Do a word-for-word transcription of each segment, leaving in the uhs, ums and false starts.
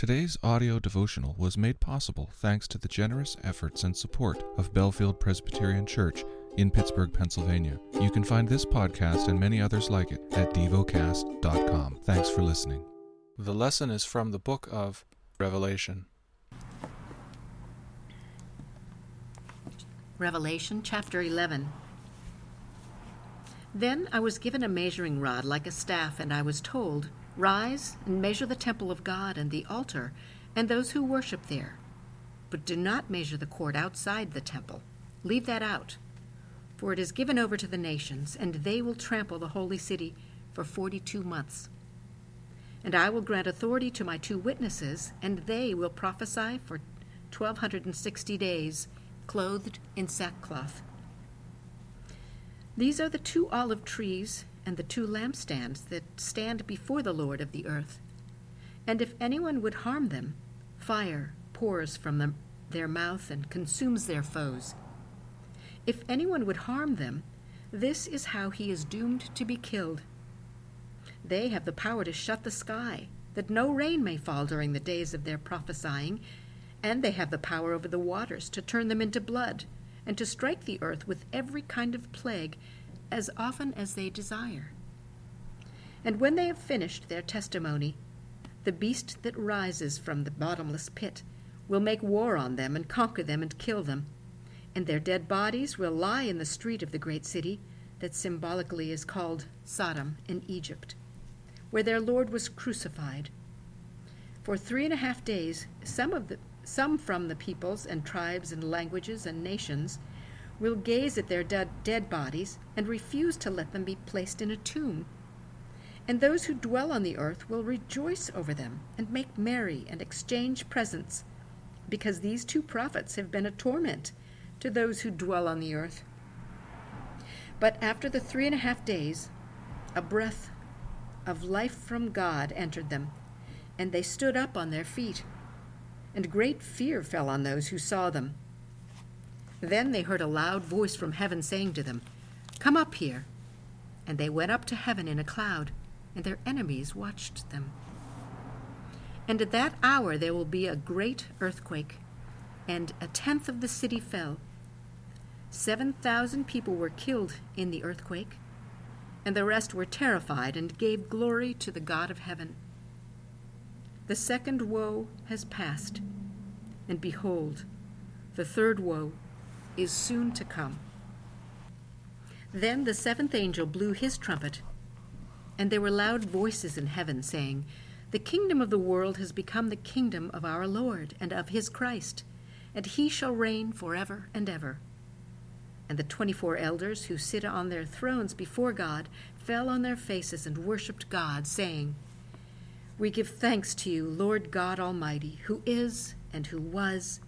Today's audio devotional was made possible thanks to the generous efforts and support of Belfield Presbyterian Church in Pittsburgh, Pennsylvania. You can find this podcast and many others like it at devocast dot com. Thanks for listening. The lesson is from the book of Revelation. Revelation chapter eleven. Then I was given a measuring rod like a staff, and I was told, "Rise and measure the temple of God and the altar and those who worship there. But do not measure the court outside the temple. Leave that out. For it is given over to the nations, and they will trample the holy city for forty-two months. And I will grant authority to my two witnesses, and they will prophesy for twelve sixty days, clothed in sackcloth." These are the two olive trees and the two lampstands that stand before the Lord of the earth. And if anyone would harm them, fire pours from them, their mouth and consumes their foes. If anyone would harm them, this is how he is doomed to be killed. They have the power to shut the sky, that no rain may fall during the days of their prophesying, and they have the power over the waters to turn them into blood, and to strike the earth with every kind of plague as often as they desire. And when they have finished their testimony, the beast that rises from the bottomless pit will make war on them and conquer them and kill them, and their dead bodies will lie in the street of the great city that symbolically is called Sodom in Egypt, where their Lord was crucified. For three and a half days, some of the some from the peoples and tribes and languages and nations will gaze at their dead bodies and refuse to let them be placed in a tomb. And those who dwell on the earth will rejoice over them and make merry and exchange presents, because these two prophets have been a torment to those who dwell on the earth. But after the three and a half days, a breath of life from God entered them, and they stood up on their feet, and great fear fell on those who saw them. Then they heard a loud voice from heaven saying to them, "Come up here." And they went up to heaven in a cloud, and their enemies watched them. And at that hour there will be a great earthquake, and a tenth of the city fell. Seven thousand people were killed in the earthquake, and the rest were terrified and gave glory to the God of heaven. The second woe has passed, and behold, the third woe is soon to come. Then the seventh angel blew his trumpet, and there were loud voices in heaven saying, "The kingdom of the world has become the kingdom of our Lord and of his Christ, and he shall reign forever and ever." And the twenty-four elders who sit on their thrones before God fell on their faces and worshipped God, saying, "We give thanks to you, Lord God Almighty, who is and who was,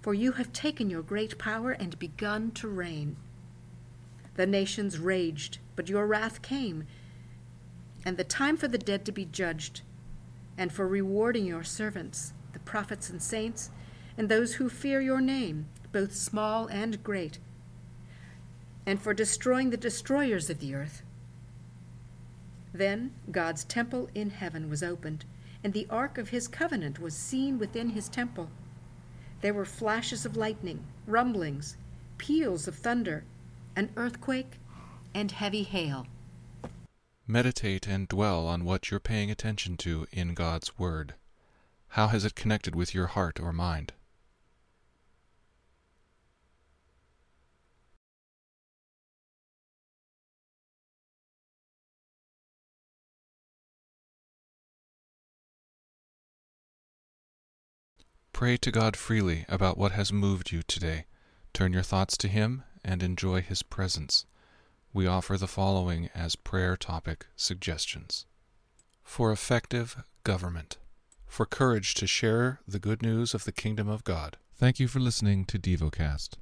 for you have taken your great power and begun to reign. The nations raged, but your wrath came, and the time for the dead to be judged, and for rewarding your servants, the prophets and saints, and those who fear your name, both small and great, and for destroying the destroyers of the earth." Then God's temple in heaven was opened, and the ark of his covenant was seen within his temple. There were flashes of lightning, rumblings, peals of thunder, an earthquake, and heavy hail. Meditate and dwell on what you're paying attention to in God's Word. How has it connected with your heart or mind? Pray to God freely about what has moved you today. Turn your thoughts to Him and enjoy His presence. We offer the following as prayer topic suggestions. For effective government. For courage to share the good news of the kingdom of God. Thank you for listening to Devocast.